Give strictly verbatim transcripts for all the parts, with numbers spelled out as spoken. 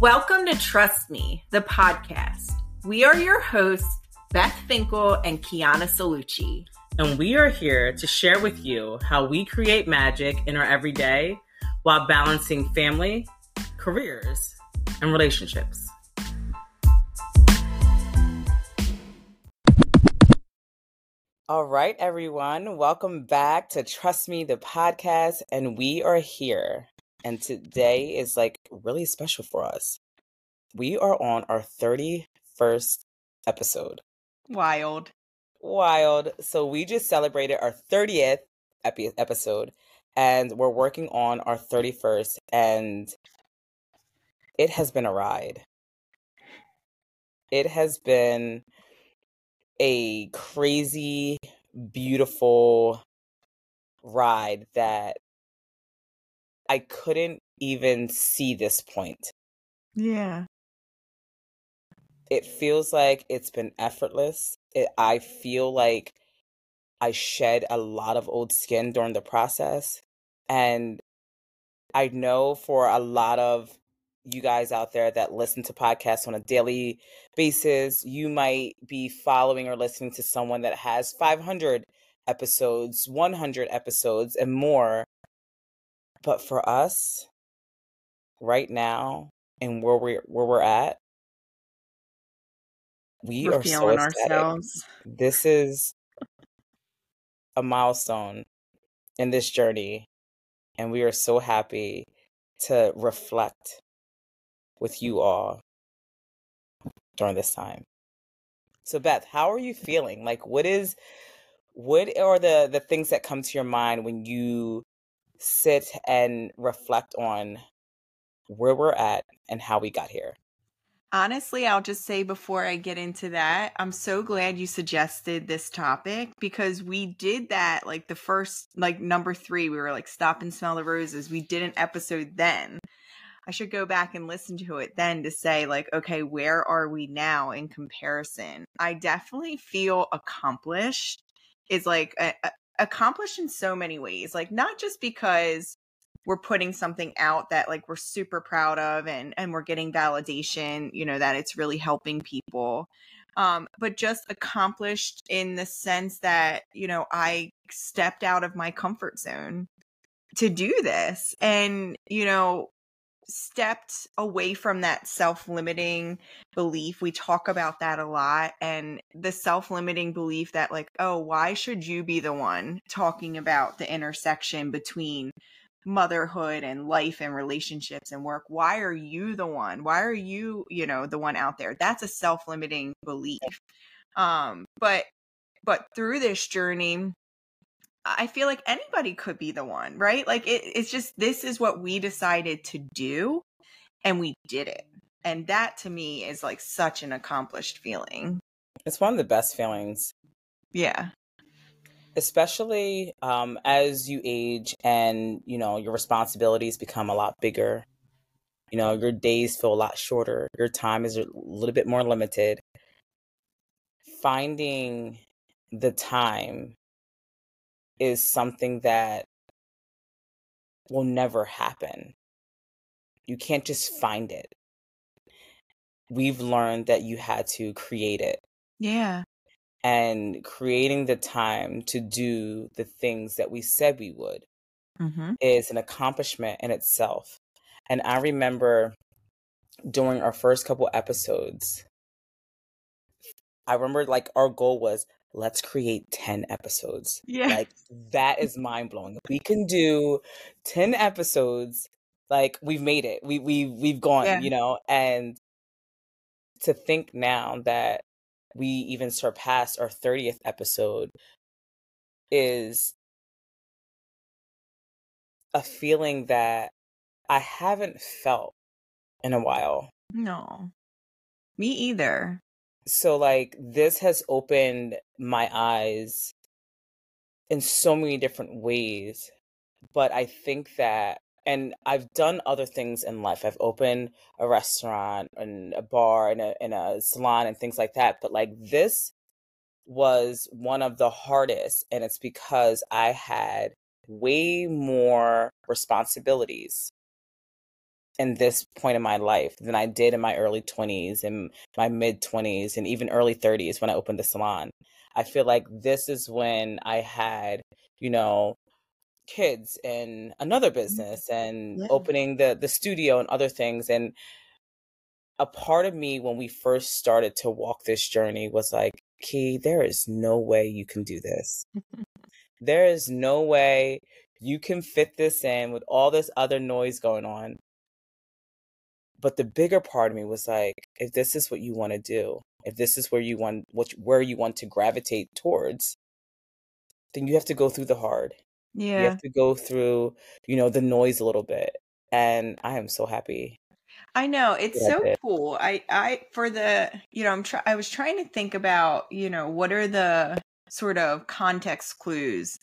Welcome to Trust Me, the podcast. We are your hosts, Beth Finkel and Kiana Salucci. And we are here to share with you how we create magic in our everyday while balancing family, careers, and relationships. All right, everyone. Welcome back to Trust Me, the podcast. And we are here. And today is like really special for us. We are on our thirty-first episode. Wild. Wild. So we just celebrated our thirtieth epi- episode and we're working on our thirty-first, and it has been a ride. It has been a crazy, beautiful ride that I couldn't even see this point. Yeah. It feels like it's been effortless. It, I feel like I shed a lot of old skin during the process. And I know for a lot of you guys out there that listen to podcasts on a daily basis, you might be following or listening to someone that has five hundred episodes, one hundred episodes, and more. But for us, right now, and where we where we're at, we we're are feeling so ecstatic. Ourselves. This is a milestone in this journey, and we are so happy to reflect with you all during this time. So, Beth, how are you feeling? Like, what is what are the the things that come to your mind when you sit and reflect on where we're at and how we got here? Honestly, I'll just say before I get into that, I'm so glad you suggested this topic, because we did that like the first, like number three, we were like, stop and smell the roses. We did an episode then. I should go back and listen to it then to say like, okay, where are we now in comparison? I definitely feel accomplished is like a, a accomplished in so many ways, like not just because we're putting something out that like we're super proud of and and we're getting validation, you know, that it's really helping people, um but just accomplished in the sense that, you know, I stepped out of my comfort zone to do this, and, you know, stepped away from that self-limiting belief. We talk about that a lot, and the self-limiting belief that like, oh, why should you be the one talking about the intersection between motherhood and life and relationships and work? Why are you the one? Why are you, you know, the one out there? That's a self-limiting belief. Um, but, but through this journey, I feel like anybody could be the one, right? Like it, it's just, this is what we decided to do and we did it. And that to me is like such an accomplished feeling. It's one of the best feelings. Yeah. Especially um, as you age and, you know, your responsibilities become a lot bigger. You know, your days feel a lot shorter. Your time is a little bit more limited. Finding the time is something that will never happen. You can't just find it. We've learned that you had to create it. Yeah. And creating the time to do the things that we said we would mm-hmm. is an accomplishment in itself. And I remember during our first couple episodes, I remember like our goal was, let's create ten episodes. Yeah. Like that is mind blowing. If we can do ten episodes, like we've made it. We we we've gone, yeah. You know, and to think now that we even surpassed our thirtieth episode is a feeling that I haven't felt in a while. No. Me either. So like this has opened my eyes in so many different ways, but I think that, and I've done other things in life. I've opened a restaurant and a bar and a, and a salon and things like that. But like this was one of the hardest, and it's because I had way more responsibilities in this point in my life than I did in my early twenties and my mid twenties and even early thirties when I opened the salon. I feel like this is when I had, you know, kids and another business and yeah. opening the, the studio and other things. And a part of me when we first started to walk this journey was like, Key, there is no way you can do this. There is no way you can fit this in with all this other noise going on. But the bigger part of me was like, if this is what you want to do, if this is where you want, what, where you want to gravitate towards, then you have to go through the hard. Yeah. You have to go through, you know, the noise a little bit. And I am so happy. I know. It's so it. cool. I, I, for the, you know, I'm try- I was trying to think about, you know, what are the sort of context clues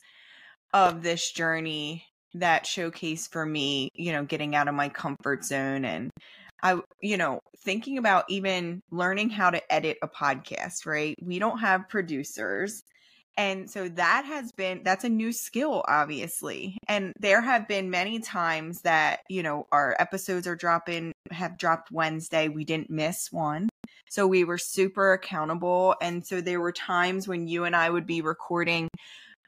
of this journey that showcase for me, you know, getting out of my comfort zone. And I, you know, thinking about even learning how to edit a podcast, right? We don't have producers. And so that has been, that's a new skill, obviously. And there have been many times that, you know, our episodes are dropping, have dropped Wednesday. We didn't miss one. So we were super accountable. And so there were times when you and I would be recording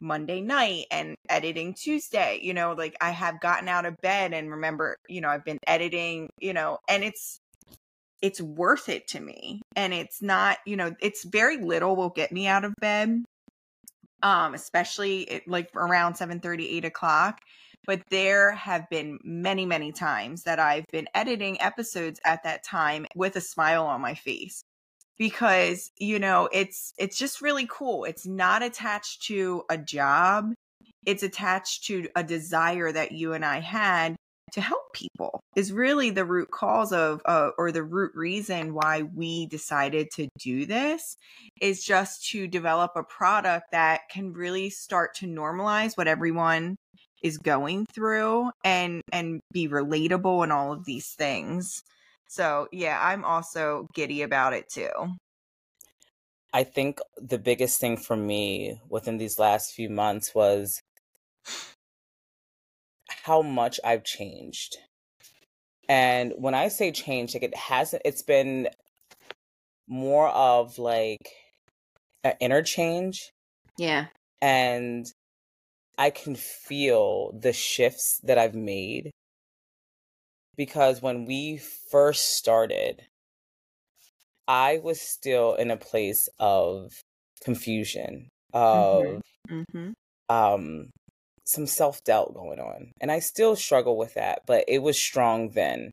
Monday night and editing Tuesday, you know, like I have gotten out of bed and remember, you know, I've been editing, you know, and it's, it's worth it to me. And it's not, you know, it's very little will get me out of bed. Um, especially it, like around seven thirty, eight o'clock. But there have been many, many times that I've been editing episodes at that time with a smile on my face because, you know, it's, it's just really cool. It's not attached to a job. It's attached to a desire that you and I had to help people is really the root cause of, uh, or the root reason why we decided to do this is just to develop a product that can really start to normalize what everyone is going through and, and be relatable and all of these things. So yeah, I'm also giddy about it too. I think the biggest thing for me within these last few months was how much I've changed. And when I say change, like it hasn't, it's been more of like an inner change. Yeah. And I can feel the shifts that I've made because when we first started, I was still in a place of confusion, of mm-hmm. Mm-hmm. um. some self-doubt going on. And I still struggle with that, but it was strong then.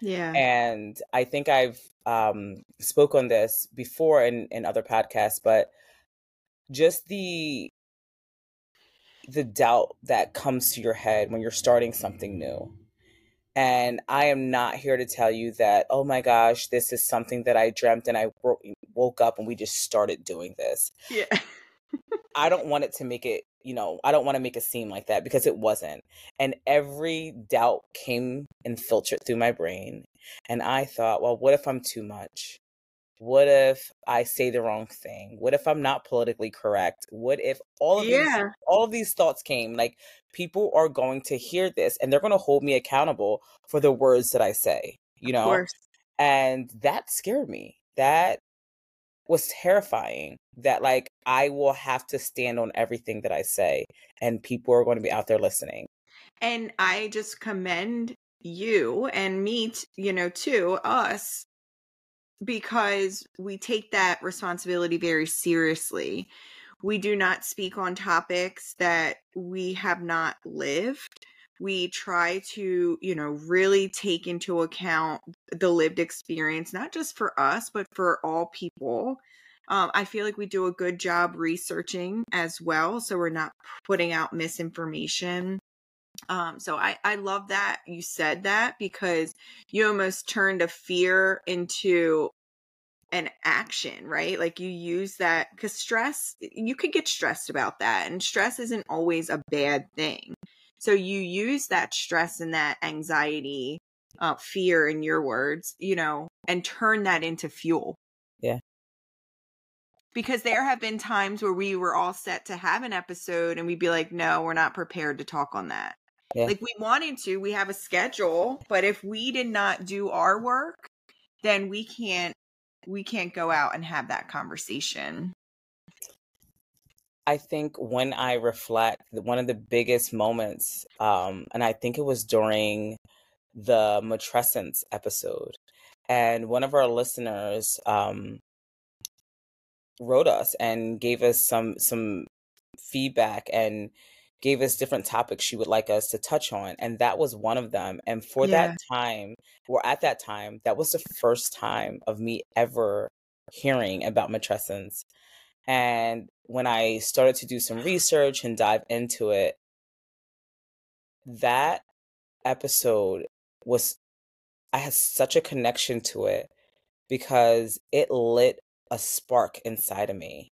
Yeah. And I think I've um, spoke on this before in, in other podcasts, but just the the doubt that comes to your head when you're starting something new. And I am not here to tell you that, oh my gosh, this is something that I dreamt and I w- woke up and we just started doing this. Yeah. I don't want it to make it, you know, I don't want to make it seem like that because it wasn't. And every doubt came and filtered through my brain. And I thought, well, what if I'm too much? What if I say the wrong thing? What if I'm not politically correct? What if all of yeah. these, all of these thoughts came? Like, people are going to hear this and they're going to hold me accountable for the words that I say, you know? Of course. And that scared me. That was terrifying that like I will have to stand on everything that I say and people are going to be out there listening. And I just commend you and me, t- you know, too, us, because we take that responsibility very seriously. We do not speak on topics that we have not lived. We try to, you know, really take into account the lived experience, not just for us, but for all people. Um, I feel like we do a good job researching as well. So we're not putting out misinformation. Um, so I, I love that you said that because you almost turned a fear into an action, right? Like you use that because stress, you could get stressed about that. And stress isn't always a bad thing. So you use that stress and that anxiety, uh, fear in your words, you know, and turn that into fuel. Yeah. Because there have been times where we were all set to have an episode and we'd be like, no, we're not prepared to talk on that. Yeah. Like we wanted to, we have a schedule, but if we did not do our work, then we can't, we can't go out and have that conversation. I think when I reflect, one of the biggest moments, um, and I think it was during the matrescence episode, and one of our listeners um, wrote us and gave us some some feedback and gave us different topics she would like us to touch on. And that was one of them. And for yeah. that time, or at that time, that was the first time of me ever hearing about matrescence. And when I started to do some research and dive into it, that episode was, I had such a connection to it because it lit a spark inside of me.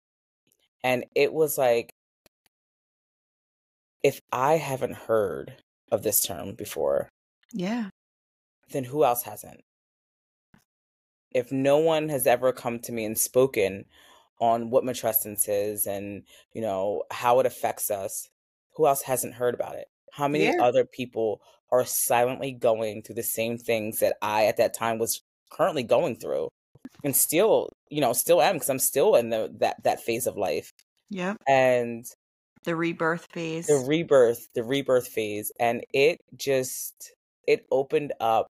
And it was like, if I haven't heard of this term before, yeah, then who else hasn't? If no one has ever come to me and spoken on what matrescence is and, you know, how it affects us, who else hasn't heard about it? How many yeah. other people are silently going through the same things that I at that time was currently going through and still, you know, still am, because I'm still in the, that, that phase of life. Yeah. And the rebirth phase. The rebirth, the rebirth phase. And it just, it opened up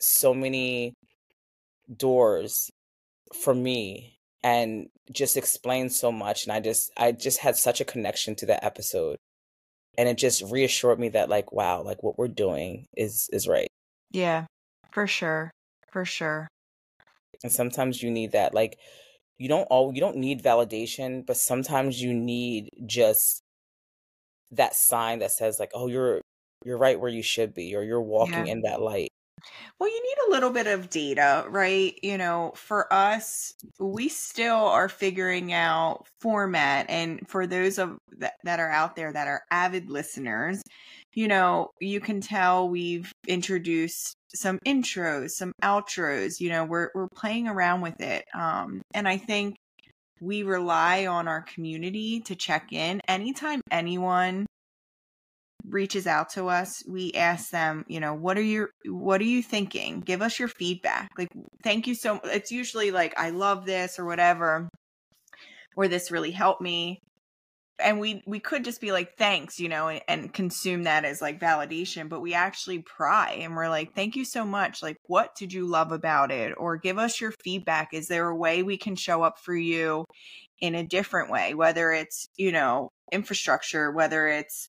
so many doors for me and just explained so much. And I just, I just had such a connection to that episode. And it just reassured me that like, wow, like what we're doing is, is right. Yeah, for sure. For sure. And sometimes you need that, like, You don't all you don't need validation, but sometimes you need just that sign that says like, oh, you're you're right where you should be, or you're walking yeah. in that light. Well, you need a little bit of data, right? You know, for us, we still are figuring out format. And for those of that, that are out there that are avid listeners, you know, you can tell we've introduced some intros, some outros, you know, we're we're playing around with it. Um, and I think we rely on our community to check in. Anytime anyone reaches out to us, we ask them, you know, what are your, what are you thinking? Give us your feedback. Like, thank you so much. It's usually like, I love this or whatever, or this really helped me. And we, we could just be like, thanks, you know, and, and consume that as like validation, but we actually pry and we're like, thank you so much. Like, what did you love about it? Or give us your feedback. Is there a way we can show up for you in a different way? Whether it's, you know, infrastructure, whether it's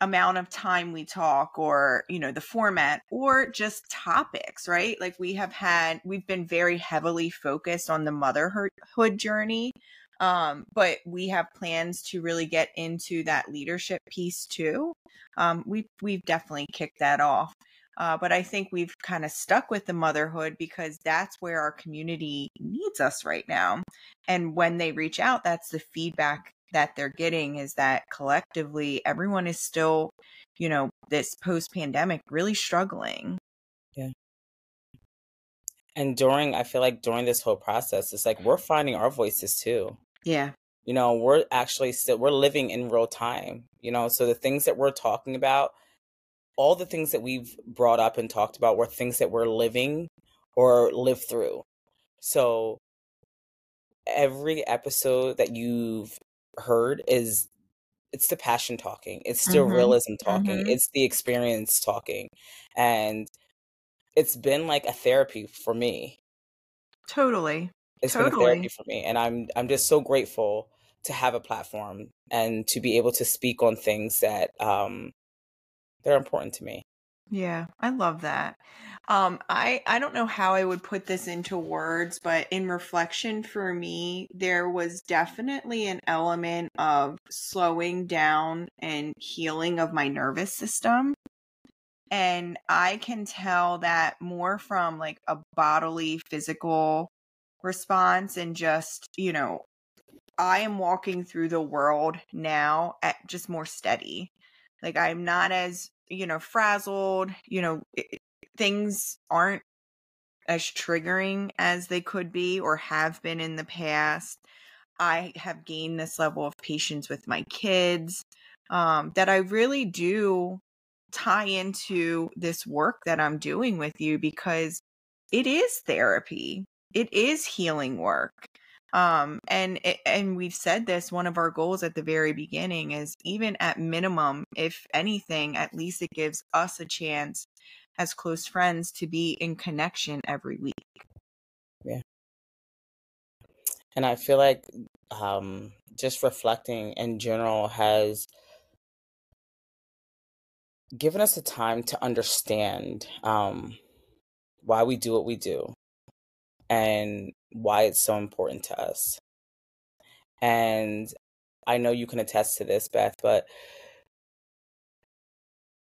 amount of time we talk or, you know, the format or just topics, right? Like we have had, we've been very heavily focused on the motherhood journey. Um, but we have plans to really get into that leadership piece too. Um, we, we've definitely kicked that off. Uh, but I think we've kind of stuck with the motherhood because that's where our community needs us right now. And when they reach out, that's the feedback that they're getting, is that collectively everyone is still, you know, this post-pandemic really struggling. Yeah. And during, I feel like during this whole process, it's like, we're finding our voices too. Yeah. You know, we're actually still, we're living in real time, you know, so the things that we're talking about, all the things that we've brought up and talked about were things that we're living or live through. So every episode that you've heard is, it's the passion talking. It's still mm-hmm. realism talking. Mm-hmm. It's the experience talking. And it's been like a therapy for me. Totally. It's totally. been a therapy for me. And I'm, I'm just so grateful to have a platform and to be able to speak on things that, um, they're important to me. Yeah. I love that. Um, I, I don't know how I would put this into words, but in reflection for me, there was definitely an element of slowing down and healing of my nervous system. And I can tell that more from like a bodily physical response and just, you know, I am walking through the world now at just more steady. Like I'm not as, you know, frazzled, you know, it, things aren't as triggering as they could be or have been in the past. I have gained this level of patience with my kids. um, that I really do tie into this work that I'm doing with you, because it is therapy. It is healing work. Um, and, and we've said this, one of our goals at the very beginning is, even at minimum, if anything, at least it gives us a chance as close friends to be in connection every week. Yeah. And I feel like, um, just reflecting in general has given us the time to understand, um, why we do what we do and why it's so important to us. And I know you can attest to this, Beth, but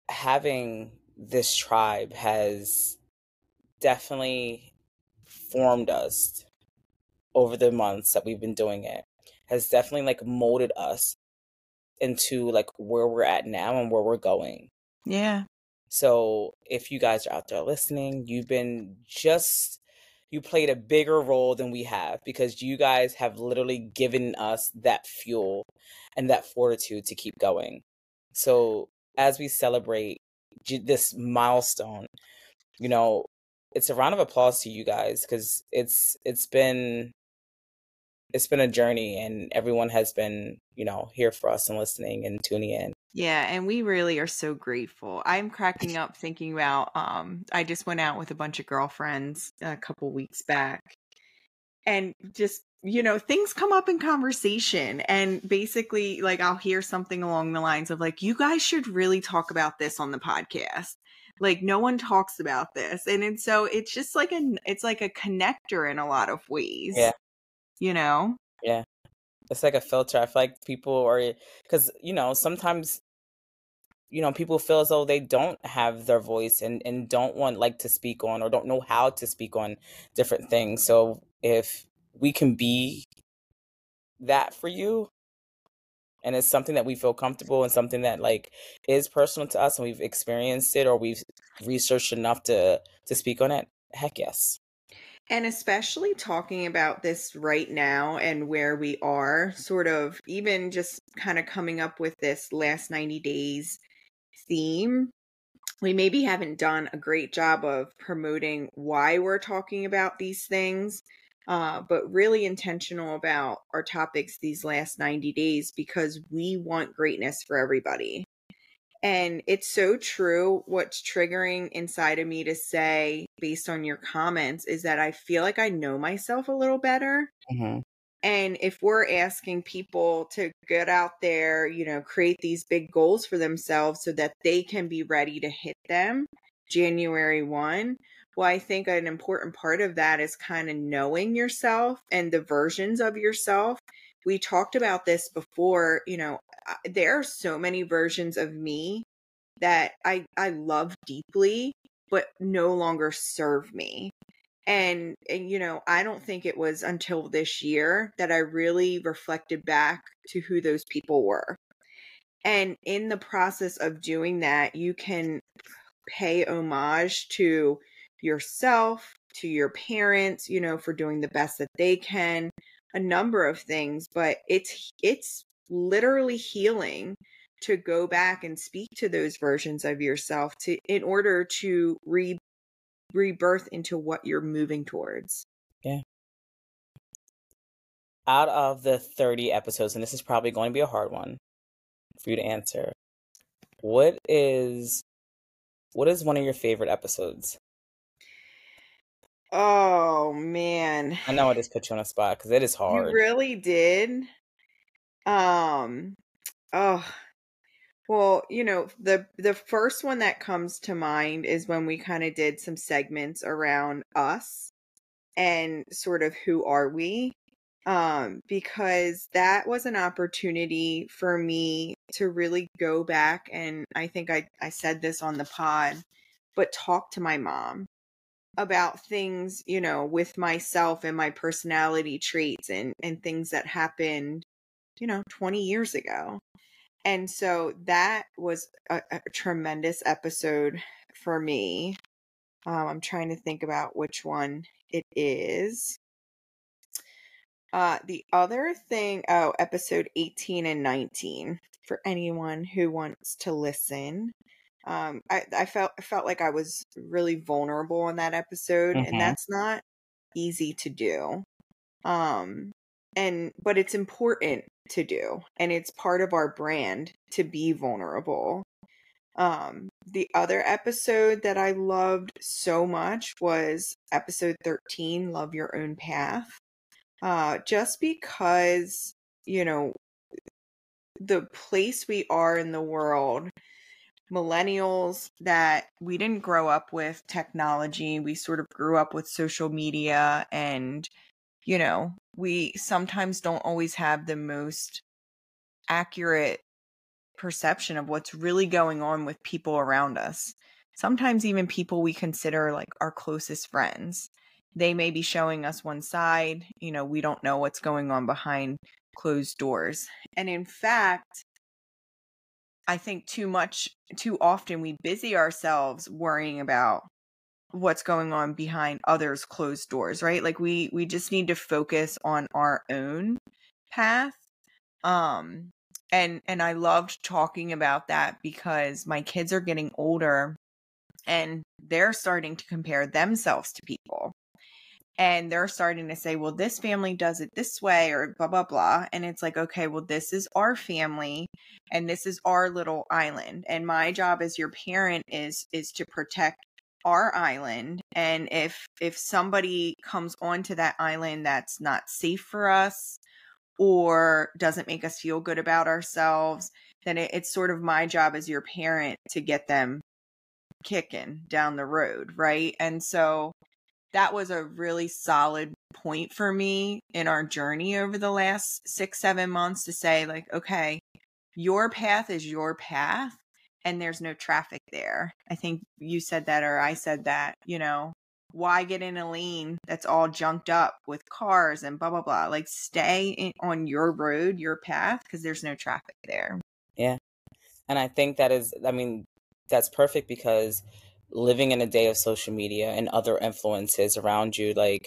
having this tribe has definitely formed us over the months that we've been doing it, has definitely like molded us into like where we're at now and where we're going. Yeah. So if you guys are out there listening, you've been just you played a bigger role than we have, because you guys have literally given us that fuel and that fortitude to keep going. So as we celebrate this milestone, you know, it's a round of applause to you guys, because it's it's been it's been a journey, and everyone has been, you know, here for us and listening and tuning in. Yeah, and we really are so grateful. I'm cracking up thinking about, um, I just went out with a bunch of girlfriends a couple weeks back, and just, you know, things come up in conversation, and basically like I'll hear something along the lines of like, you guys should really talk about this on the podcast. Like, no one talks about this. And, and so it's just like a, it's like a connector in a lot of ways. Yeah. You know? Yeah. It's like a filter. I feel like people are, because, you know, sometimes, you know, people feel as though they don't have their voice and, and don't want like to speak on, or don't know how to speak on different things. So if we can be that for you, and it's something that we feel comfortable and something that like is personal to us and we've experienced it or we've researched enough to, to speak on it, heck yes. And especially talking about this right now and where we are, sort of even just kind of coming up with this last ninety days theme, we maybe haven't done a great job of promoting why we're talking about these things, uh, but really intentional about our topics these last ninety days, because we want greatness for everybody. And it's so true. What's triggering inside of me to say, based on your comments, is that I feel like I know myself a little better. Mm-hmm. And if we're asking people to get out there, you know, create these big goals for themselves so that they can be ready to hit them January first, well, I think an important part of that is kind of knowing yourself and the versions of yourself. We talked about this before, you know, there are so many versions of me that I, I love deeply, but no longer serve me. And, and, you know, I don't think it was until this year that I really reflected back to who those people were. And in the process of doing that, you can pay homage to yourself, to your parents, you know, for doing the best that they can, a number of things, but it's it's literally healing to go back and speak to those versions of yourself to in order to re, rebirth into what you're moving towards. Yeah. Out of the thirty episodes, and this is probably going to be a hard one for you to answer, what is what is one of your favorite episodes? Oh man, I know I just put you on a spot because it is hard. You really did. Um, oh, well, you know, the the first one that comes to mind is when we kind of did some segments around us and sort of who are we, um, because that was an opportunity for me to really go back, and I think I I said this on the pod, but talk to my mom about things, you know, with myself and my personality traits and, and things that happened, you know, twenty years ago. And so that was a, a tremendous episode for me. Um, I'm trying to think about which one it is. Uh, the other thing, oh, episode eighteen and nineteen. for anyone who wants to listen. Um, I, I felt I felt like I was really vulnerable in that episode, mm-hmm. and that's not easy to do. Um, and but it's important to do, and it's part of our brand to be vulnerable. Um, the other episode that I loved so much was episode thirteen, Love Your Own Path. Uh, just because, you know, the place we are in the world, millennials that we didn't grow up with technology, we sort of grew up with social media, and, you know, we sometimes don't always have the most accurate perception of what's really going on with people around us. Sometimes even people we consider like our closest friends, they may be showing us one side. You know, we don't know what's going on behind closed doors. And in fact, I think too much, too often we busy ourselves worrying about what's going on behind others' closed doors, right? Like we, we just need to focus on our own path. Um, and, and I loved talking about that because my kids are getting older and they're starting to compare themselves to people. And they're starting to say, well, this family does it this way or blah, blah, blah. And it's like, okay, well, this is our family and this is our little island. And my job as your parent is is to protect our island. And if if somebody comes onto that island that's not safe for us or doesn't make us feel good about ourselves, then it, it's sort of my job as your parent to get them kicking down the road, right? And so that was a really solid point for me in our journey over the last six, seven months to say like, okay, your path is your path and there's no traffic there. I think you said that, or I said that, you know, why get in a lane that's all junked up with cars and blah, blah, blah, like stay in, on your road, your path, because there's no traffic there. Yeah. And I think that is, I mean, that's perfect because living in a day of social media and other influences around you, like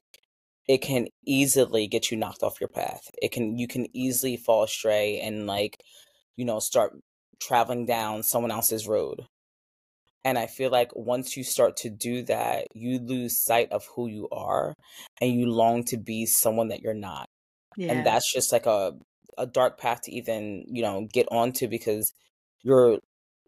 it can easily get you knocked off your path. It can, you can easily fall astray and like, you know, start traveling down someone else's road. And I feel like once you start to do that, you lose sight of who you are and you long to be someone that you're not. Yeah. And that's just like a, a dark path to even, you know, get onto because you're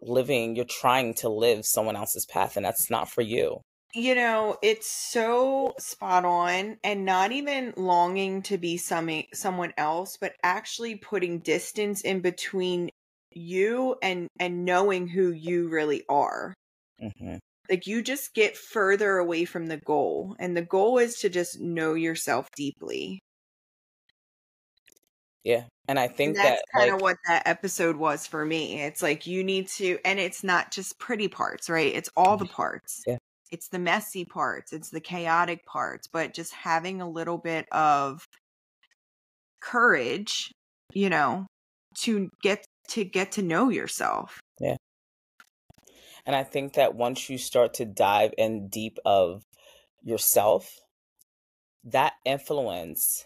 living, you're trying to live someone else's path and that's not for you. You know, it's so spot on, and not even longing to be some, someone else, but actually putting distance in between you and, and knowing who you really are. Mm-hmm. Like you just get further away from the goal, and the goal is to just know yourself deeply. Yeah. And I think and that's that, kind of like, what that episode was for me. It's like you need to, and it's not just pretty parts, right? It's all the parts. Yeah. It's the messy parts. It's the chaotic parts. But just having a little bit of courage, you know, to get to get to know yourself. Yeah. And I think that once you start to dive in deep of yourself, that influence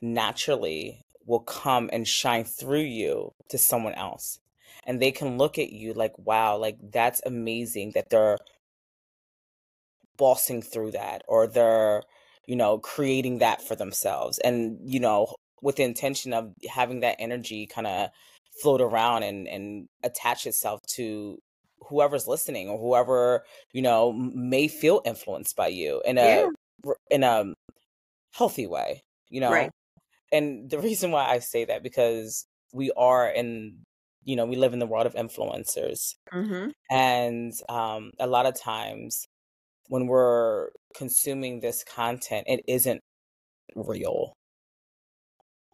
naturally will come and shine through you to someone else, and they can look at you like, wow, like that's amazing that they're bossing through that, or they're, you know, creating that for themselves, and, you know, with the intention of having that energy kind of float around and and attach itself to whoever's listening or whoever, you know, may feel influenced by you in a yeah. in a healthy way, you know. Right. And the reason why I say that, because we are in, you know, we live in the world of influencers. Mm-hmm. And um, a lot of times when we're consuming this content, it isn't real.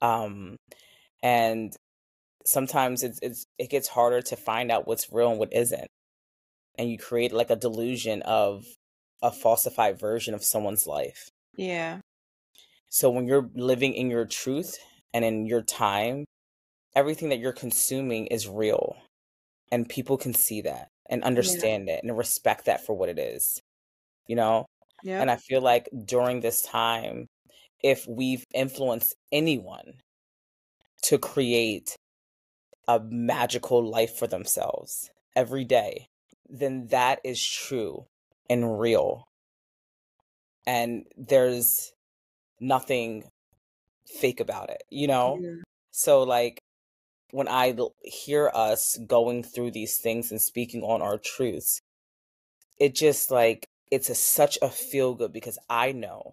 Um, and sometimes it's, it's it gets harder to find out what's real and what isn't. And you create like a delusion of a falsified version of someone's life. Yeah. So when you're living in your truth and in your time, everything that you're consuming is real, and people can see that and understand yeah. it and respect that for what it is, you know? Yeah. And I feel like during this time, if we've influenced anyone to create a magical life for themselves every day, then that is true and real. And there's nothing fake about it, you know? Yeah. So like when I hear us going through these things and speaking on our truths, it just like, it's a, such a feel good, because I know,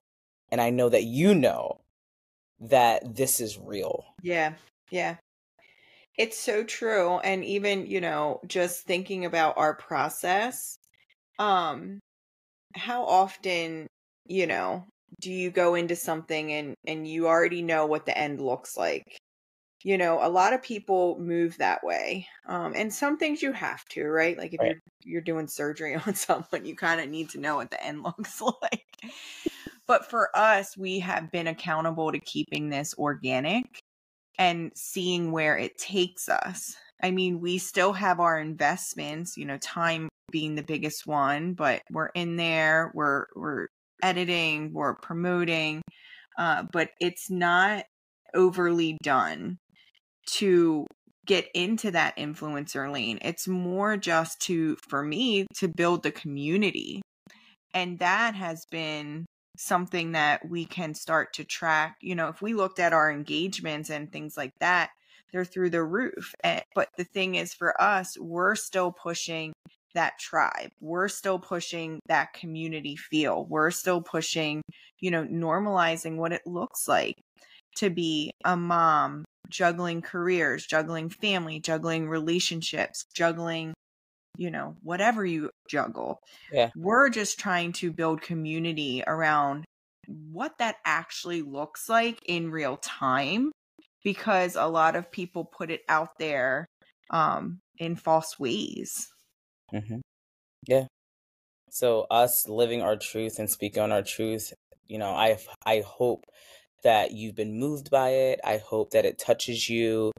and I know that you know that this is real. Yeah. Yeah. It's so true. And even, you know, just thinking about our process, um, how often, you know, do you go into something and, and you already know what the end looks like? You know, a lot of people move that way. Um, and some things you have to, right? Like if right. You're, you're doing surgery on someone, you kind of need to know what the end looks like. But for us, we have been accountable to keeping this organic and seeing where it takes us. I mean, we still have our investments, you know, time being the biggest one, but we're in there, we're, we're editing, we're promoting, uh, but it's not overly done to get into that influencer lane. It's more just to, for me, to build the community. And that has been something that we can start to track. You know, if we looked at our engagements and things like that, they're through the roof. And, but the thing is for us, we're still pushing that tribe. We're still pushing that community feel. We're still pushing, you know, normalizing what it looks like to be a mom, juggling careers, juggling family, juggling relationships, juggling, you know, whatever you juggle. Yeah. We're just trying to build community around what that actually looks like in real time, because a lot of people put it out there um, in false ways. Mm-hmm. Yeah. So us living our truth and speaking on our truth, you know, I, I hope that you've been moved by it. I hope that it touches you.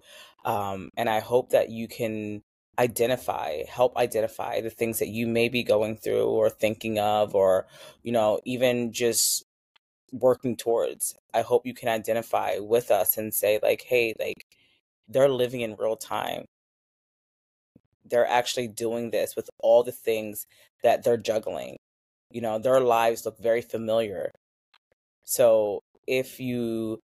Um, and I hope that you can identify, help identify the things that you may be going through or thinking of, or, you know, even just working towards. I hope you can identify with us and say like, hey, like they're living in real time. They're actually doing this with all the things that they're juggling. You know, their lives look very familiar. So if you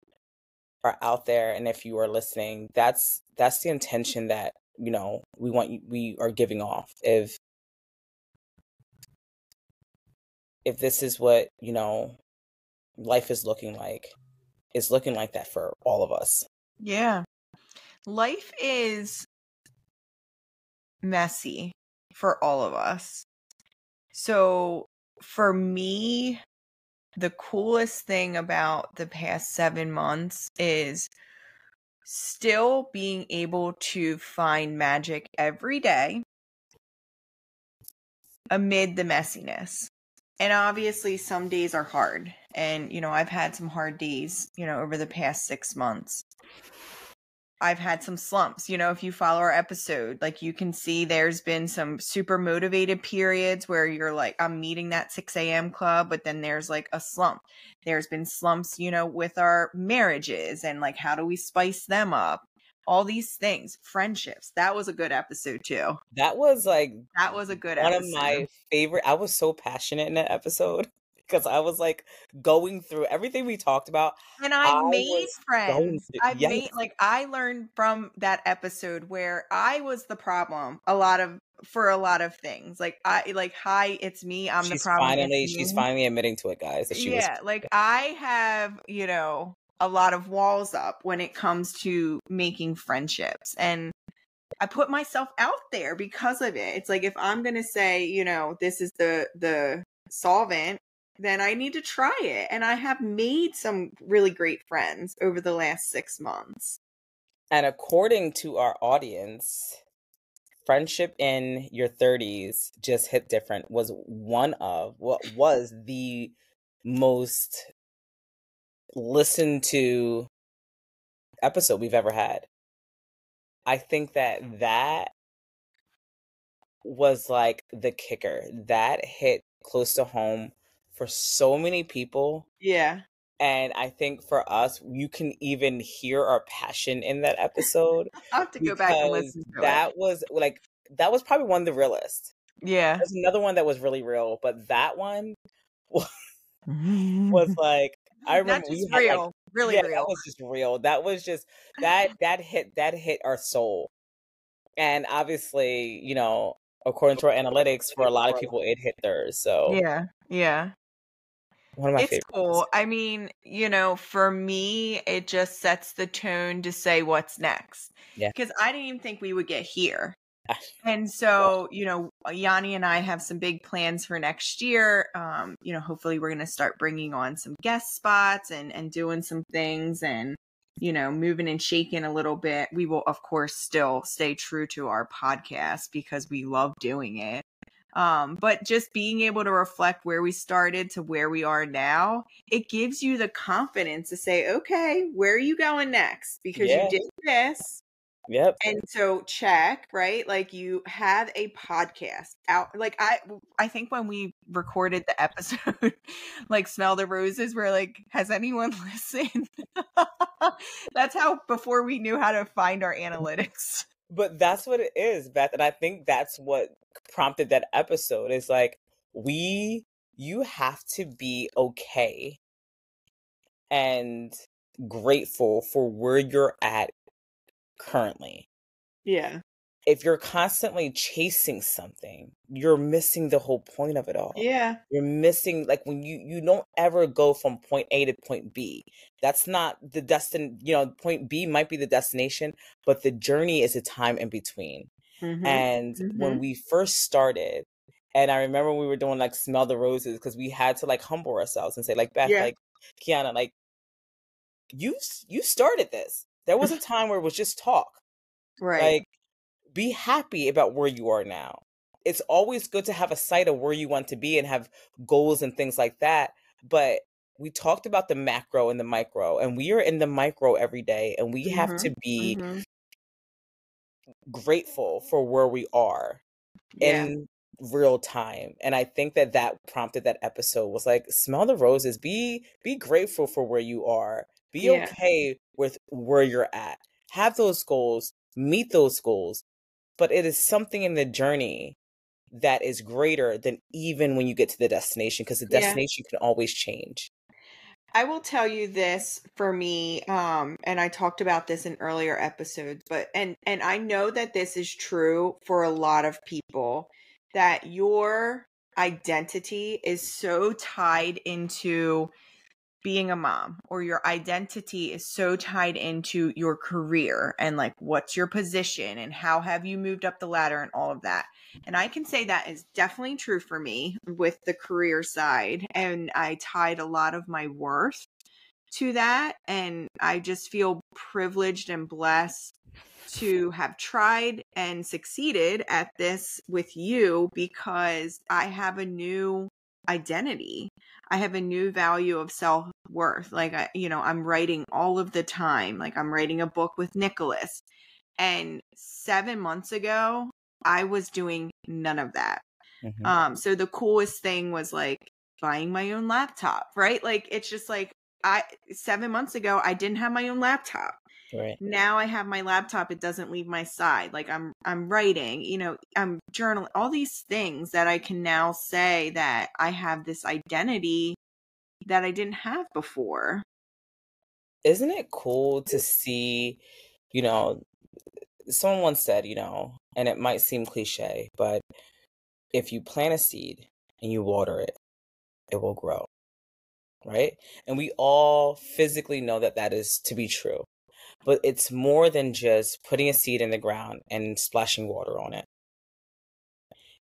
are out there and if you are listening, that's that's the intention that, you know, we want, we are giving off. If if this is what, you know, life is looking like, it's looking like that for all of us. Yeah. Life is messy for all of us. So for me, the coolest thing about the past seven months is still being able to find magic every day amid the messiness. And obviously some days are hard. And, you know, I've had some hard days, you know, over the past six months. I've had some slumps. You know, if you follow our episode, like you can see there's been some super motivated periods where you're like, I'm meeting that six a.m. club, but then there's like a slump. There's been slumps, you know, with our marriages and like, how do we spice them up? All these things, friendships. That was a good episode too. That was like, that was a good one episode. One of my favorite. I was so passionate in that episode, because I was like going through everything we talked about. And I, I made friends. I yes. made, like, I learned from that episode where I was the problem a lot of, for a lot of things. Like, I, like, hi, it's me. I'm she's the problem. Finally, she's finally admitting to it, guys. That she yeah. Was- like, I have, you know, a lot of walls up when it comes to making friendships. And I put myself out there because of it. It's like, if I'm going to say, you know, this is the, the solvent, then I need to try it. And I have made some really great friends over the last six months. And according to our audience, friendship in your thirties just hit different was one of what was the most listened to episode we've ever had. I think that that was like the kicker that hit close to home for so many people. Yeah. And I think for us, you can even hear our passion in that episode. I'll have to go back and listen to that. It. Was like, that was probably one of the realest. Yeah. There's another one that was really real, but that one was, was like, I remember we had real. Like, really yeah, real. That was just real. That was just, that, that hit, that hit our soul. And obviously, you know, according to our analytics, for a lot of people, it hit theirs. So yeah. Yeah. One of my it's favorites. Cool. I mean, you know, for me, it just sets the tone to say what's next. Yeah. Because I didn't even think we would get here. And so, you know, Yanni and I have some big plans for next year. Um, you know, hopefully we're going to start bringing on some guest spots and, and doing some things and, you know, moving and shaking a little bit. We will, of course, still stay true to our podcast because we love doing it. Um, but just being able to reflect where we started to where we are now, it gives you the confidence to say, okay, where are you going next? Because yeah. you did this. Yep. And so check, right? Like you have a podcast out. Like I, I think when we recorded the episode, like Smell the Roses, we're like, has anyone listened? That's how, before we knew how to find our analytics. But that's what it is, Beth. And I think that's what prompted that episode is like, we, you have to be okay and grateful for where you're at currently. Yeah. If you're constantly chasing something, you're missing the whole point of it all. Yeah. You're missing, like when you, you don't ever go from point A to point B. That's not the destin, you know, point B might be the destination, but the journey is a time in between. Mm-hmm. And mm-hmm. when we first started, and I remember we were doing like Smell the Roses, because we had to like humble ourselves and say like, Beth, yeah. like Kiana, like you, you started this. There was a time where it was just talk. Right. Like, be happy about where you are now. It's always good to have a sight of where you want to be and have goals and things like that. But we talked about the macro and the micro, and we are in the micro every day, and we mm-hmm. have to be mm-hmm. grateful for where we are yeah. in real time. And I think that that prompted that episode was like, smell the roses, be, be grateful for where you are. Be yeah. okay with where you're at. Have those goals, meet those goals. But it is something in the journey that is greater than even when you get to the destination, because the destination yeah. can always change. I will tell you this for me, um, and I talked about this in earlier episodes, but and and I know that this is true for a lot of people, that your identity is so tied into being a mom, or your identity is so tied into your career and like, what's your position and how have you moved up the ladder and all of that. And I can say that is definitely true for me with the career side. And I tied a lot of my worth to that. And I just feel privileged and blessed to have tried and succeeded at this with you, because I have a new identity. I have a new value of self-worth. Like, I, you know, I'm writing all of the time. Like I'm writing a book with Nicholas. And seven months ago, I was doing none of that. Mm-hmm. Um, so the coolest thing was like buying my own laptop, right? Like, it's just like I, seven months ago, I didn't have my own laptop. Right. Now I have my laptop. It doesn't leave my side. Like I'm, I'm writing, you know, I'm journaling, all these things that I can now say that I have this identity that I didn't have before. Isn't it cool to see, you know, someone once said, you know, and it might seem cliche, but if you plant a seed and you water it, it will grow. Right. And we all physically know that that is to be true. But it's more than just putting a seed in the ground and splashing water on it.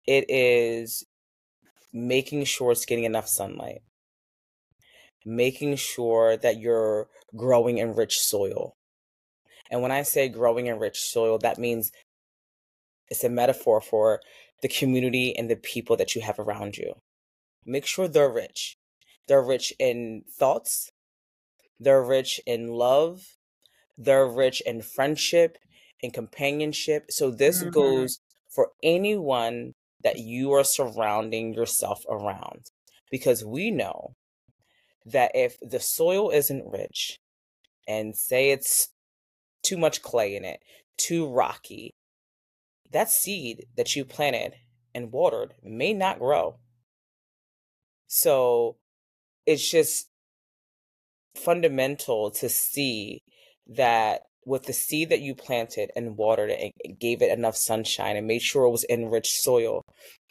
It is making sure it's getting enough sunlight, making sure that you're growing in rich soil. And when I say growing in rich soil, that means it's a metaphor for the community and the people that you have around you. Make sure they're rich. They're rich in thoughts. They're rich in love. They're rich in friendship and companionship. So this mm-hmm. goes for anyone that you are surrounding yourself around, because we know that if the soil isn't rich, and say it's too much clay in it, too rocky, that seed that you planted and watered may not grow. So it's just fundamental to see that with the seed that you planted and watered it and gave it enough sunshine and made sure it was enriched soil,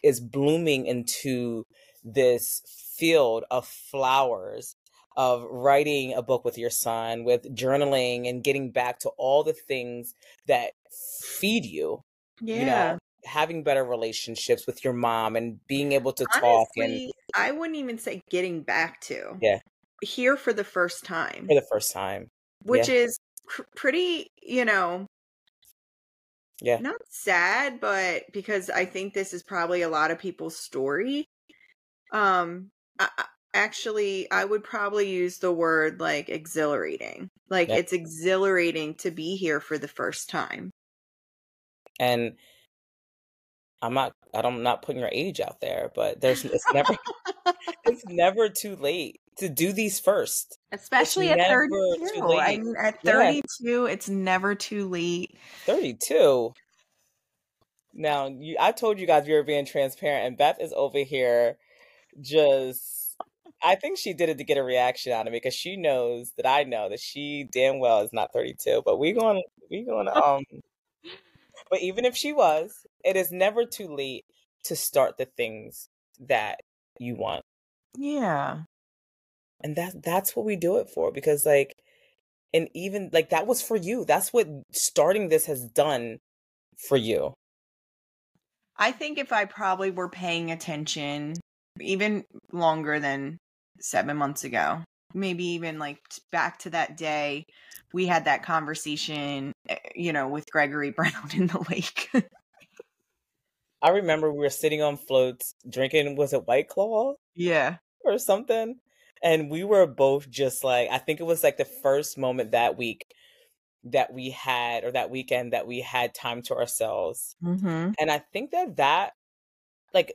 is blooming into this field of flowers, of writing a book with your son, with journaling and getting back to all the things that feed you. Yeah. You know, having better relationships with your mom and being able to Honestly, talk. And I wouldn't even say getting back to. Yeah. Here for the first time. For the first time. Which yeah. is cr- pretty, you know, yeah, not sad, but because I think this is probably a lot of people's story. Um, I, actually, I would probably use the word like exhilarating. Like yeah. It's exhilarating to be here for the first time. And I'm not, I'm not putting your age out there, but there's, it's never, it's never too late to do these first. Especially at thirty-two. I mean, at thirty-two, yeah. It's never too late. thirty-two. Now, you, I told you guys we were being transparent, and Beth is over here just, I think she did it to get a reaction out of me, because she knows that I know that she damn well is not thirty-two, but we're going, we're going to, um, but even if she was, it is never too late to start the things that you want. Yeah. And that, that's what we do it for, because like, and even like that was for you. That's what starting this has done for you. I think if I probably were paying attention even longer than seven months ago, maybe even like back to that day we had that conversation, you know, with Gregory Brown in the lake. I remember we were sitting on floats drinking, was it White Claw? Yeah. Or something. And we were both just like, I think it was like the first moment that week that we had, or that weekend that we had time to ourselves. Mm-hmm. And I think that that, like,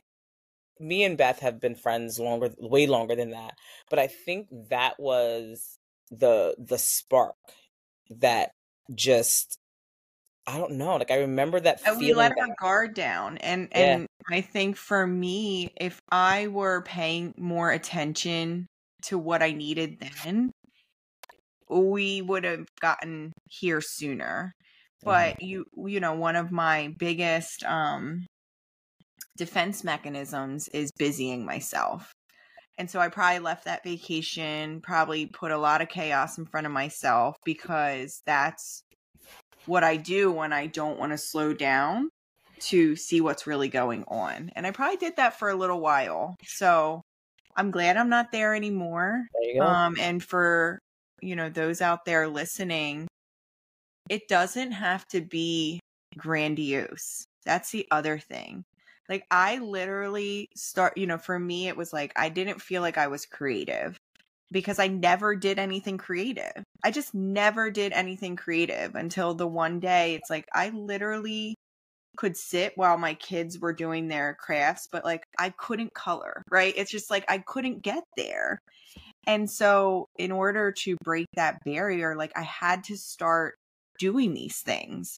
me and Beth have been friends longer, way longer than that. But I think that was the the spark that just, I don't know. Like, I remember that feeling. We let our guard down. And, yeah. and I think for me, if I were paying more attention to what I needed then, we would have gotten here sooner. But mm-hmm. you, you know, one of my biggest um, defense mechanisms is busying myself. And so I probably left that vacation, probably put a lot of chaos in front of myself, because that's what I do when I don't want to slow down to see what's really going on. And I probably did that for a little while. So I'm glad I'm not there anymore. There you go. Um, and for, you know, those out there listening, it doesn't have to be grandiose. That's the other thing. Like, I literally start, you know, for me, it was like, I didn't feel like I was creative, because I never did anything creative. I just never did anything creative until the one day it's like, I literally could sit while my kids were doing their crafts, but like, I couldn't color, right? It's just like, I couldn't get there. And so in order to break that barrier, like, I had to start doing these things.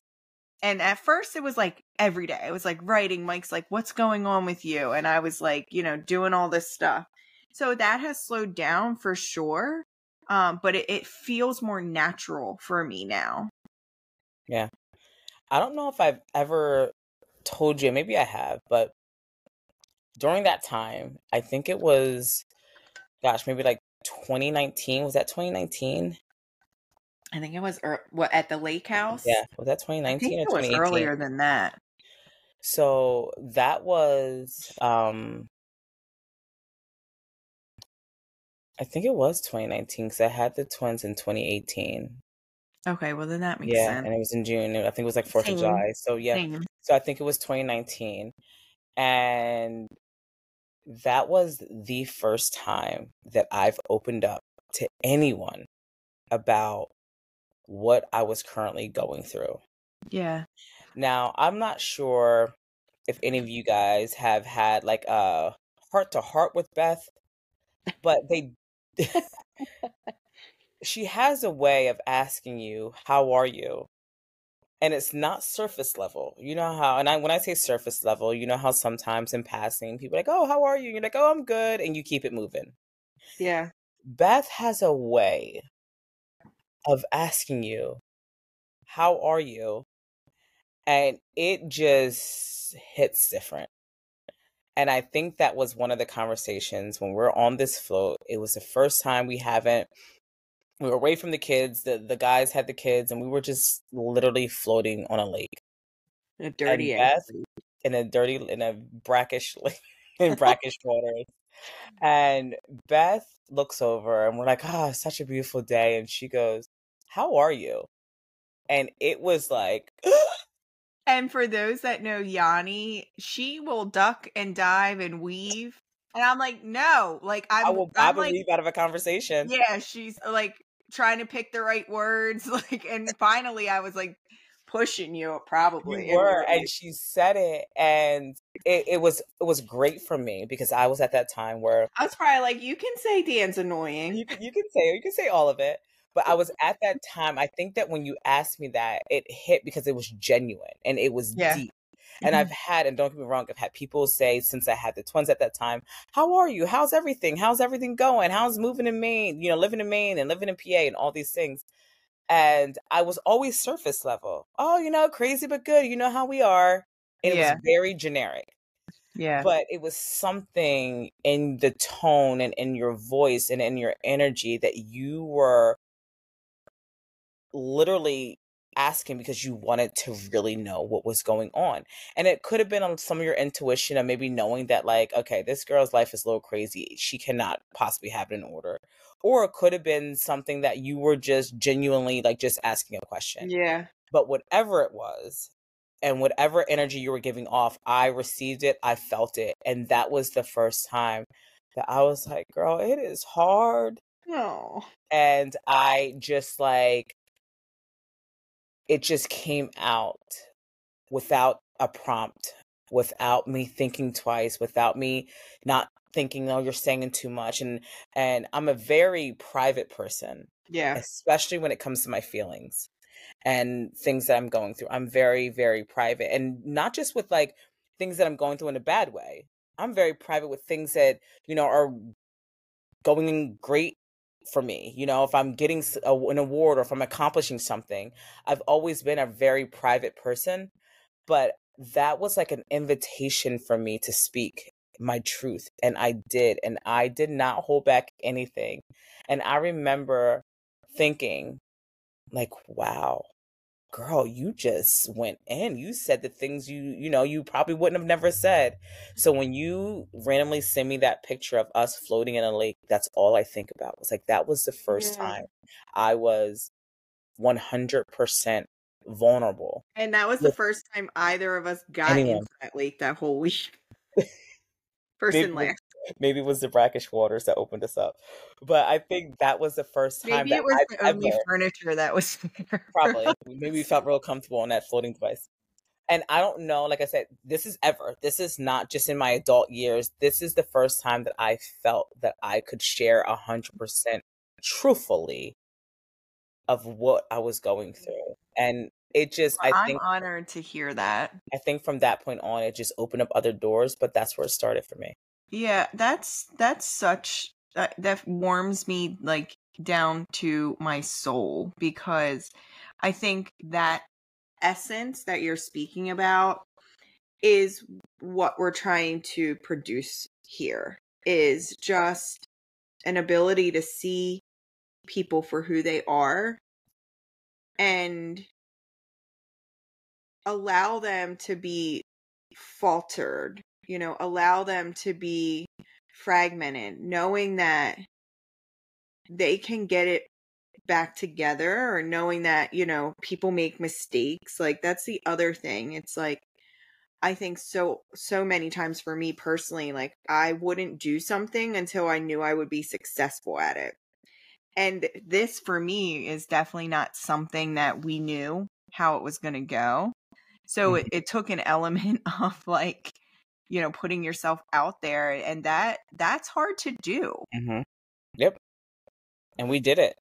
And at first it was like every day, it was like writing, Mike's like, what's going on with you? And I was like, you know, doing all this stuff. So that has slowed down for sure. Um, but it, it feels more natural for me now. Yeah. I don't know if I've ever told you, maybe I have, but during that time, I think it was, gosh, maybe like twenty nineteen. Was that twenty nineteen? I think it was what, at the lake house? Yeah. Was that twenty nineteen? I think it or was earlier than that. So that was, um, I think it was twenty nineteen, because I had the twins in twenty eighteen. Okay, well then that makes yeah, sense. Yeah, and it was in June. I think it was like fourth Same. Of July. So yeah, Same. So I think it was twenty nineteen, and that was the first time that I've opened up to anyone about what I was currently going through. Yeah. Now, I'm not sure if any of you guys have had like a heart to heart with Beth, but they She has a way of asking you, how are you? And it's not surface level. You know how, and I, when I say surface level, you know how sometimes in passing, people are like, oh, how are you? And you're like, oh, I'm good. And you keep it moving. Yeah. Beth has a way of asking you, how are you? And it just hits different. And I think that was one of the conversations when we're on this float. It was the first time we haven't, we were away from the kids. The, the guys had the kids, and we were just literally floating on a lake. A dirty and Beth, ass. In a dirty, in a brackish lake, in brackish water. And Beth looks over, and we're like, oh, such a beautiful day. And she goes, how are you? And it was like, and for those that know Yanni, she will duck and dive and weave. And I'm like, no, like I'm, I will probably leave out of a conversation. Yeah, she's like trying to pick the right words. Like, and finally, I was like pushing you probably. You were, and she said it, and it, it was it was great for me because I was at that time where I was probably like, you can say Dan's annoying. You can, you can say you can say all of it. But I was at that time, I think that when you asked me that, it hit because it was genuine and it was yeah. deep. And mm-hmm. I've had, and don't get me wrong, I've had people say since I had the twins at that time, how are you? How's everything? How's everything going? How's moving in Maine? You know, living in Maine and living in P A and all these things. And I was always surface level. Oh, you know, crazy, but good. You know how we are. And yeah. it was very generic. Yeah. But it was something in the tone and in your voice and in your energy that you were literally asking because you wanted to really know what was going on. And it could have been on some of your intuition and maybe knowing that, like, okay, this girl's life is a little crazy. She cannot possibly have it in order. Or it could have been something that you were just genuinely like just asking a question. Yeah. But whatever it was and whatever energy you were giving off, I received it. I felt it. And that was the first time that I was like, girl, it is hard. No. And I just like, it just came out without a prompt, without me thinking twice, without me not thinking, oh, you're saying too much. And and I'm a very private person. Yeah. Especially when it comes to my feelings and things that I'm going through. I'm very, very private. And not just with like things that I'm going through in a bad way. I'm very private with things that, you know, are going great for me. You know, if I'm getting a, an award or if I'm accomplishing something, I've always been a very private person, but that was like an invitation for me to speak my truth. And I did, and I did not hold back anything. And I remember thinking like, wow, girl, you just went in, you said the things you, you know, you probably wouldn't have never said. So when you randomly send me that picture of us floating in a lake, that's all I think about. It was like, that was the first yeah. time I was one hundred percent vulnerable. And that was the first time either of us got anyone. Into that lake that whole week. First maybe, and last. Maybe it was the brackish waters that opened us up. But I think that was the first time. Maybe that it was I've the only ever, furniture that was there. Probably. Maybe we felt real comfortable on that floating device. And I don't know, like I said, this is ever. This is not just in my adult years. This is the first time that I felt that I could share one hundred percent truthfully of what I was going through. And it just, well, I think. I'm honored to hear that. I think from that point on, it just opened up other doors, but that's where it started for me. Yeah, that's, that's such, uh, that warms me like down to my soul, because I think that essence that you're speaking about is what we're trying to produce here, is just an ability to see people for who they are and allow them to be faltered, you know, allow them to be fragmented, knowing that they can get it back together, or knowing that, you know, people make mistakes. Like, that's the other thing. It's like, I think so, so many times for me personally, like I wouldn't do something until I knew I would be successful at it. And this for me is definitely not something that we knew how it was going to go. So it, it took an element of like, you know, putting yourself out there, and that that's hard to do. Mm-hmm. Yep. And we did it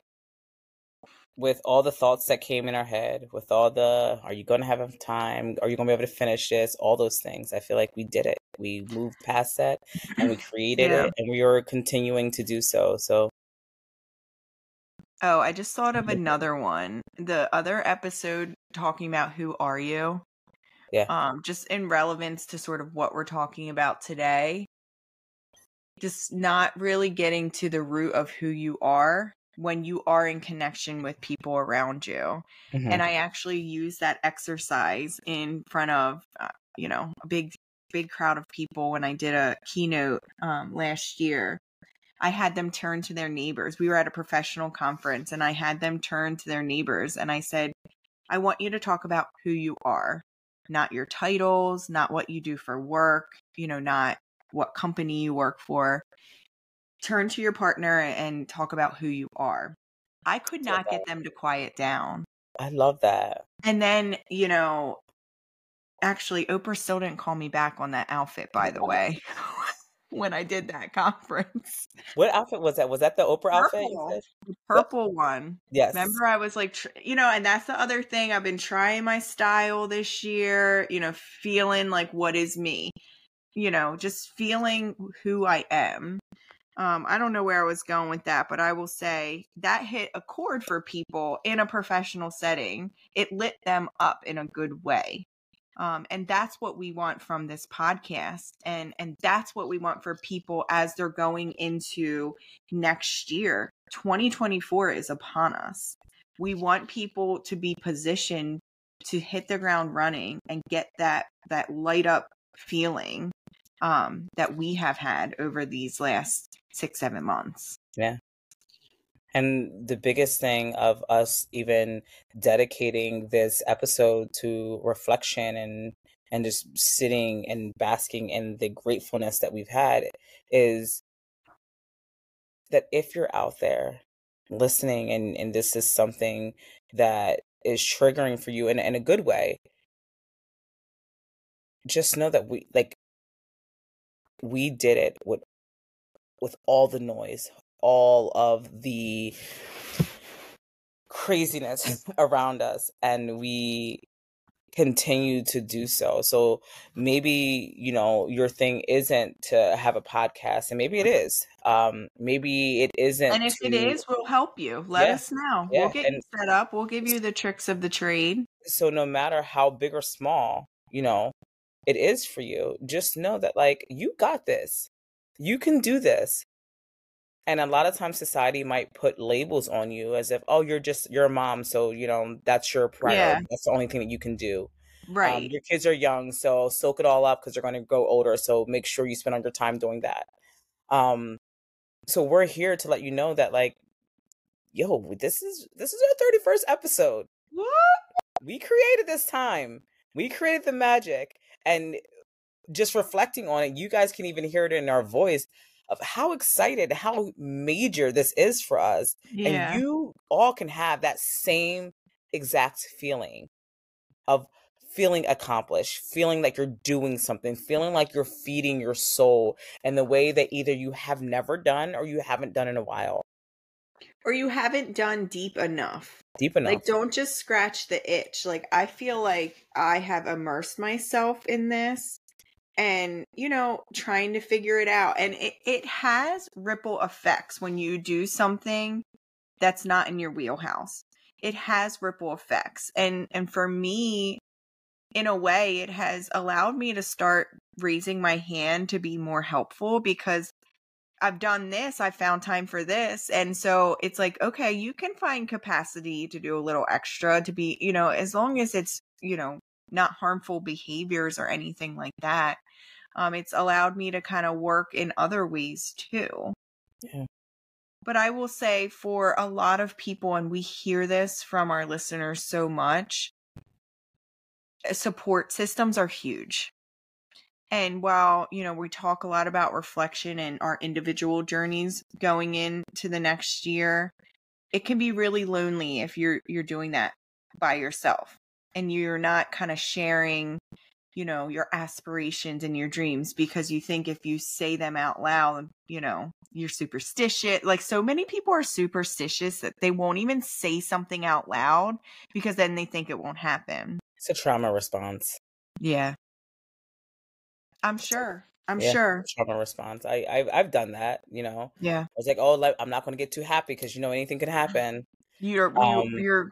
with all the thoughts that came in our head, with all the, are you going to have time? Are you going to be able to finish this? All those things. I feel like we did it. We moved past that and we created yeah. it, and we are continuing to do so. So. Oh, I just thought of another one. The other episode talking about who are you? Yeah. Um, just in relevance to sort of what we're talking about today. Just not really getting to the root of who you are when you are in connection with people around you. Mm-hmm. And I actually used that exercise in front of, uh, you know, a big, big crowd of people when I did a keynote um, last year. I had them turn to their neighbors. We were at a professional conference and I had them turn to their neighbors. And I said, I want you to talk about who you are, not your titles, not what you do for work, you know, not what company you work for. Turn to your partner and talk about who you are. I could not get them to quiet down. I love that. And then, you know, actually, Oprah still didn't call me back on that outfit, by the way. When I did that conference. What outfit was that? Was that the Oprah purple, outfit? The purple one. Yes. Remember, I was like, you know, and that's the other thing. I've been trying my style this year, you know, feeling like what is me, you know, just feeling who I am. Um, I don't know where I was going with that, but I will say that hit a chord for people in a professional setting. It lit them up in a good way. Um, and that's what we want from this podcast. And, and that's what we want for people as they're going into next year. twenty twenty-four is upon us. We want people to be positioned to hit the ground running and get that, that light up feeling, um, that we have had over these last six, seven months. Yeah. And the biggest thing of us even dedicating this episode to reflection and and just sitting and basking in the gratefulness that we've had is that if you're out there listening and, and this is something that is triggering for you in, in a good way, just know that we like we did it with with all the noise. All of the craziness around us, and we continue to do so. So maybe, you know, your thing isn't to have a podcast, and maybe it is. Um, maybe it isn't. And if to... it is, we'll help you. Let yeah. us know. Yeah. We'll get and... you set up. We'll give you the tricks of the trade. So no matter how big or small, you know, it is for you, just know that like, you got this. You can do this. And a lot of times society might put labels on you as if, oh, you're just, you're a mom. So, you know, that's your priority. Yeah. That's the only thing that you can do. Right. Um, your kids are young. So soak it all up because they're going to grow older. So make sure you spend all your time doing that. Um, so we're here to let you know that like, yo, this is, this is our thirty-first episode. What? We created this time. We created the magic. And just reflecting on it, you guys can even hear it in our voice. Of how excited, how major this is for us. Yeah. And you all can have that same exact feeling of feeling accomplished, feeling like you're doing something, feeling like you're feeding your soul in the way that either you have never done or you haven't done in a while. Or you haven't done deep enough. Deep enough. Like, don't just scratch the itch. Like, I feel like I have immersed myself in this. And, you know, trying to figure it out. And it, it has ripple effects when you do something that's not in your wheelhouse. It has ripple effects. And, and for me, in a way, it has allowed me to start raising my hand to be more helpful because I've done this, I found time for this. And so it's like, okay, you can find capacity to do a little extra to be, you know, as long as it's, you know, not harmful behaviors or anything like that. Um, it's allowed me to kind of work in other ways too. Yeah. But I will say for a lot of people, and we hear this from our listeners so much, support systems are huge. And while, you know, we talk a lot about reflection and our individual journeys going into the next year, it can be really lonely if you're, you're doing that by yourself. And you're not kind of sharing you know, your aspirations and your dreams, because you think if you say them out loud, you know, you're superstitious. Like, so many people are superstitious that they won't even say something out loud because then they think it won't happen. It's a trauma response. Yeah. I'm sure. I'm yeah, sure. Trauma response. I, I've, I've done that, you know? Yeah. I was like, oh, like, I'm not going to get too happy because, you know, anything could happen. You're, um, you're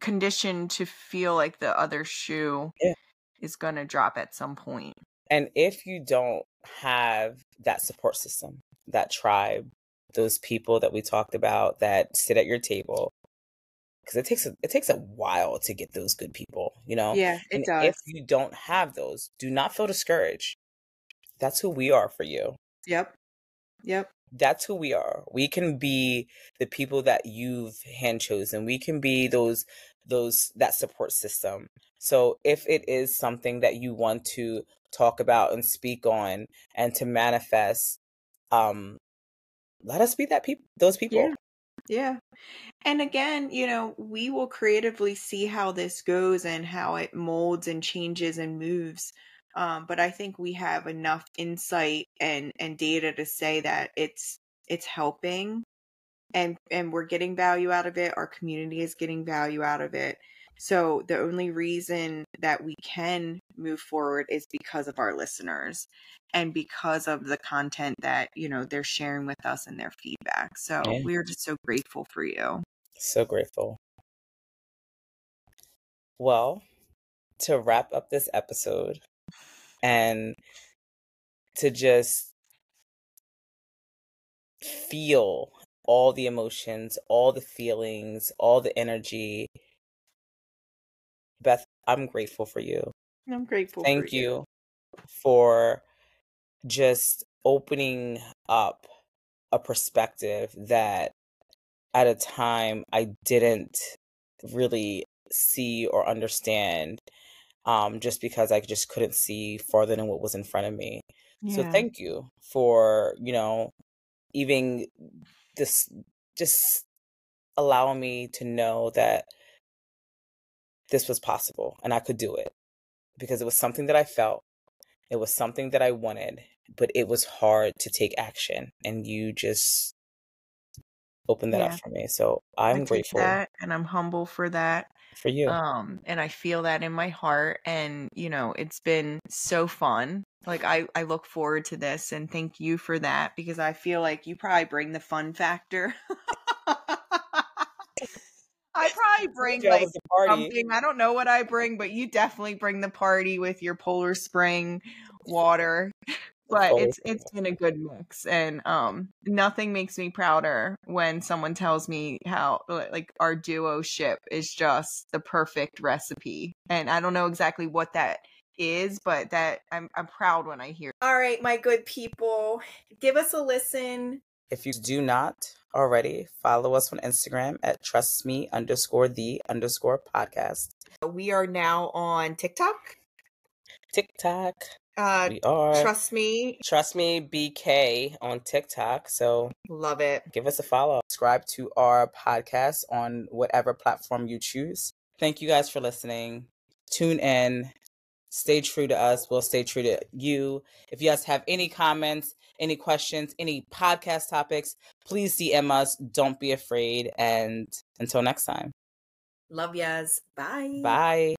conditioned to feel like the other shoe yeah. is going to drop at some point. And if you don't have that support system, that tribe, those people that we talked about that sit at your table, because it takes a, it takes a while to get those good people, you know? Yeah, it and does. If you don't have those, do not feel discouraged. That's who we are for you. Yep. Yep. That's who we are. We can be the people that you've hand chosen. We can be those, those, that support system. So if it is something that you want to talk about and speak on and to manifest, um, let us be that people, those people. Yeah. Yeah. And again, you know, we will creatively see how this goes and how it molds and changes and moves. Um, but I think we have enough insight and, and data to say that it's, it's helping and, and we're getting value out of it. Our community is getting value out of it. So the only reason that we can move forward is because of our listeners and because of the content that, you know, they're sharing with us and their feedback. So yeah. we're just so grateful for you. So grateful. Well, to wrap up this episode, and to just feel all the emotions, all the feelings, all the energy. Beth, I'm grateful for you. I'm grateful. Thank for you. you for just opening up a perspective that at a time I didn't really see or understand. Um, just because I just couldn't see farther than what was in front of me. Yeah. So thank you for, you know, even this, just allowing me to know that this was possible and I could do it, because it was something that I felt, it was something that I wanted, but it was hard to take action. And you just opened that yeah. up for me. So I'm I grateful. That, and I'm humble for that. For you. Um, and I feel that in my heart, and, you know, it's been so fun. Like I, I look forward to this, and thank you for that, because I feel like you probably bring the fun factor. I probably bring like something. I don't know what I bring, but you definitely bring the party with your Polar Spring water. But it's it's been a good mix, and um, nothing makes me prouder when someone tells me how like our duo ship is just the perfect recipe. And I don't know exactly what that is, but that I'm I'm proud when I hear it. All right, my good people, give us a listen. If you do not already, follow us on Instagram at Trust Me underscore the underscore podcast. We are now on TikTok. TikTok. Uh, we are. Trust me. Trust me B K on TikTok. So love it. Give us a follow. Subscribe to our podcast on whatever platform you choose. Thank you guys for listening. Tune in. Stay true to us. We'll stay true to you. If you guys have any comments, any questions, any podcast topics, please D M us. Don't be afraid. And until next time. Love yas. Bye. Bye.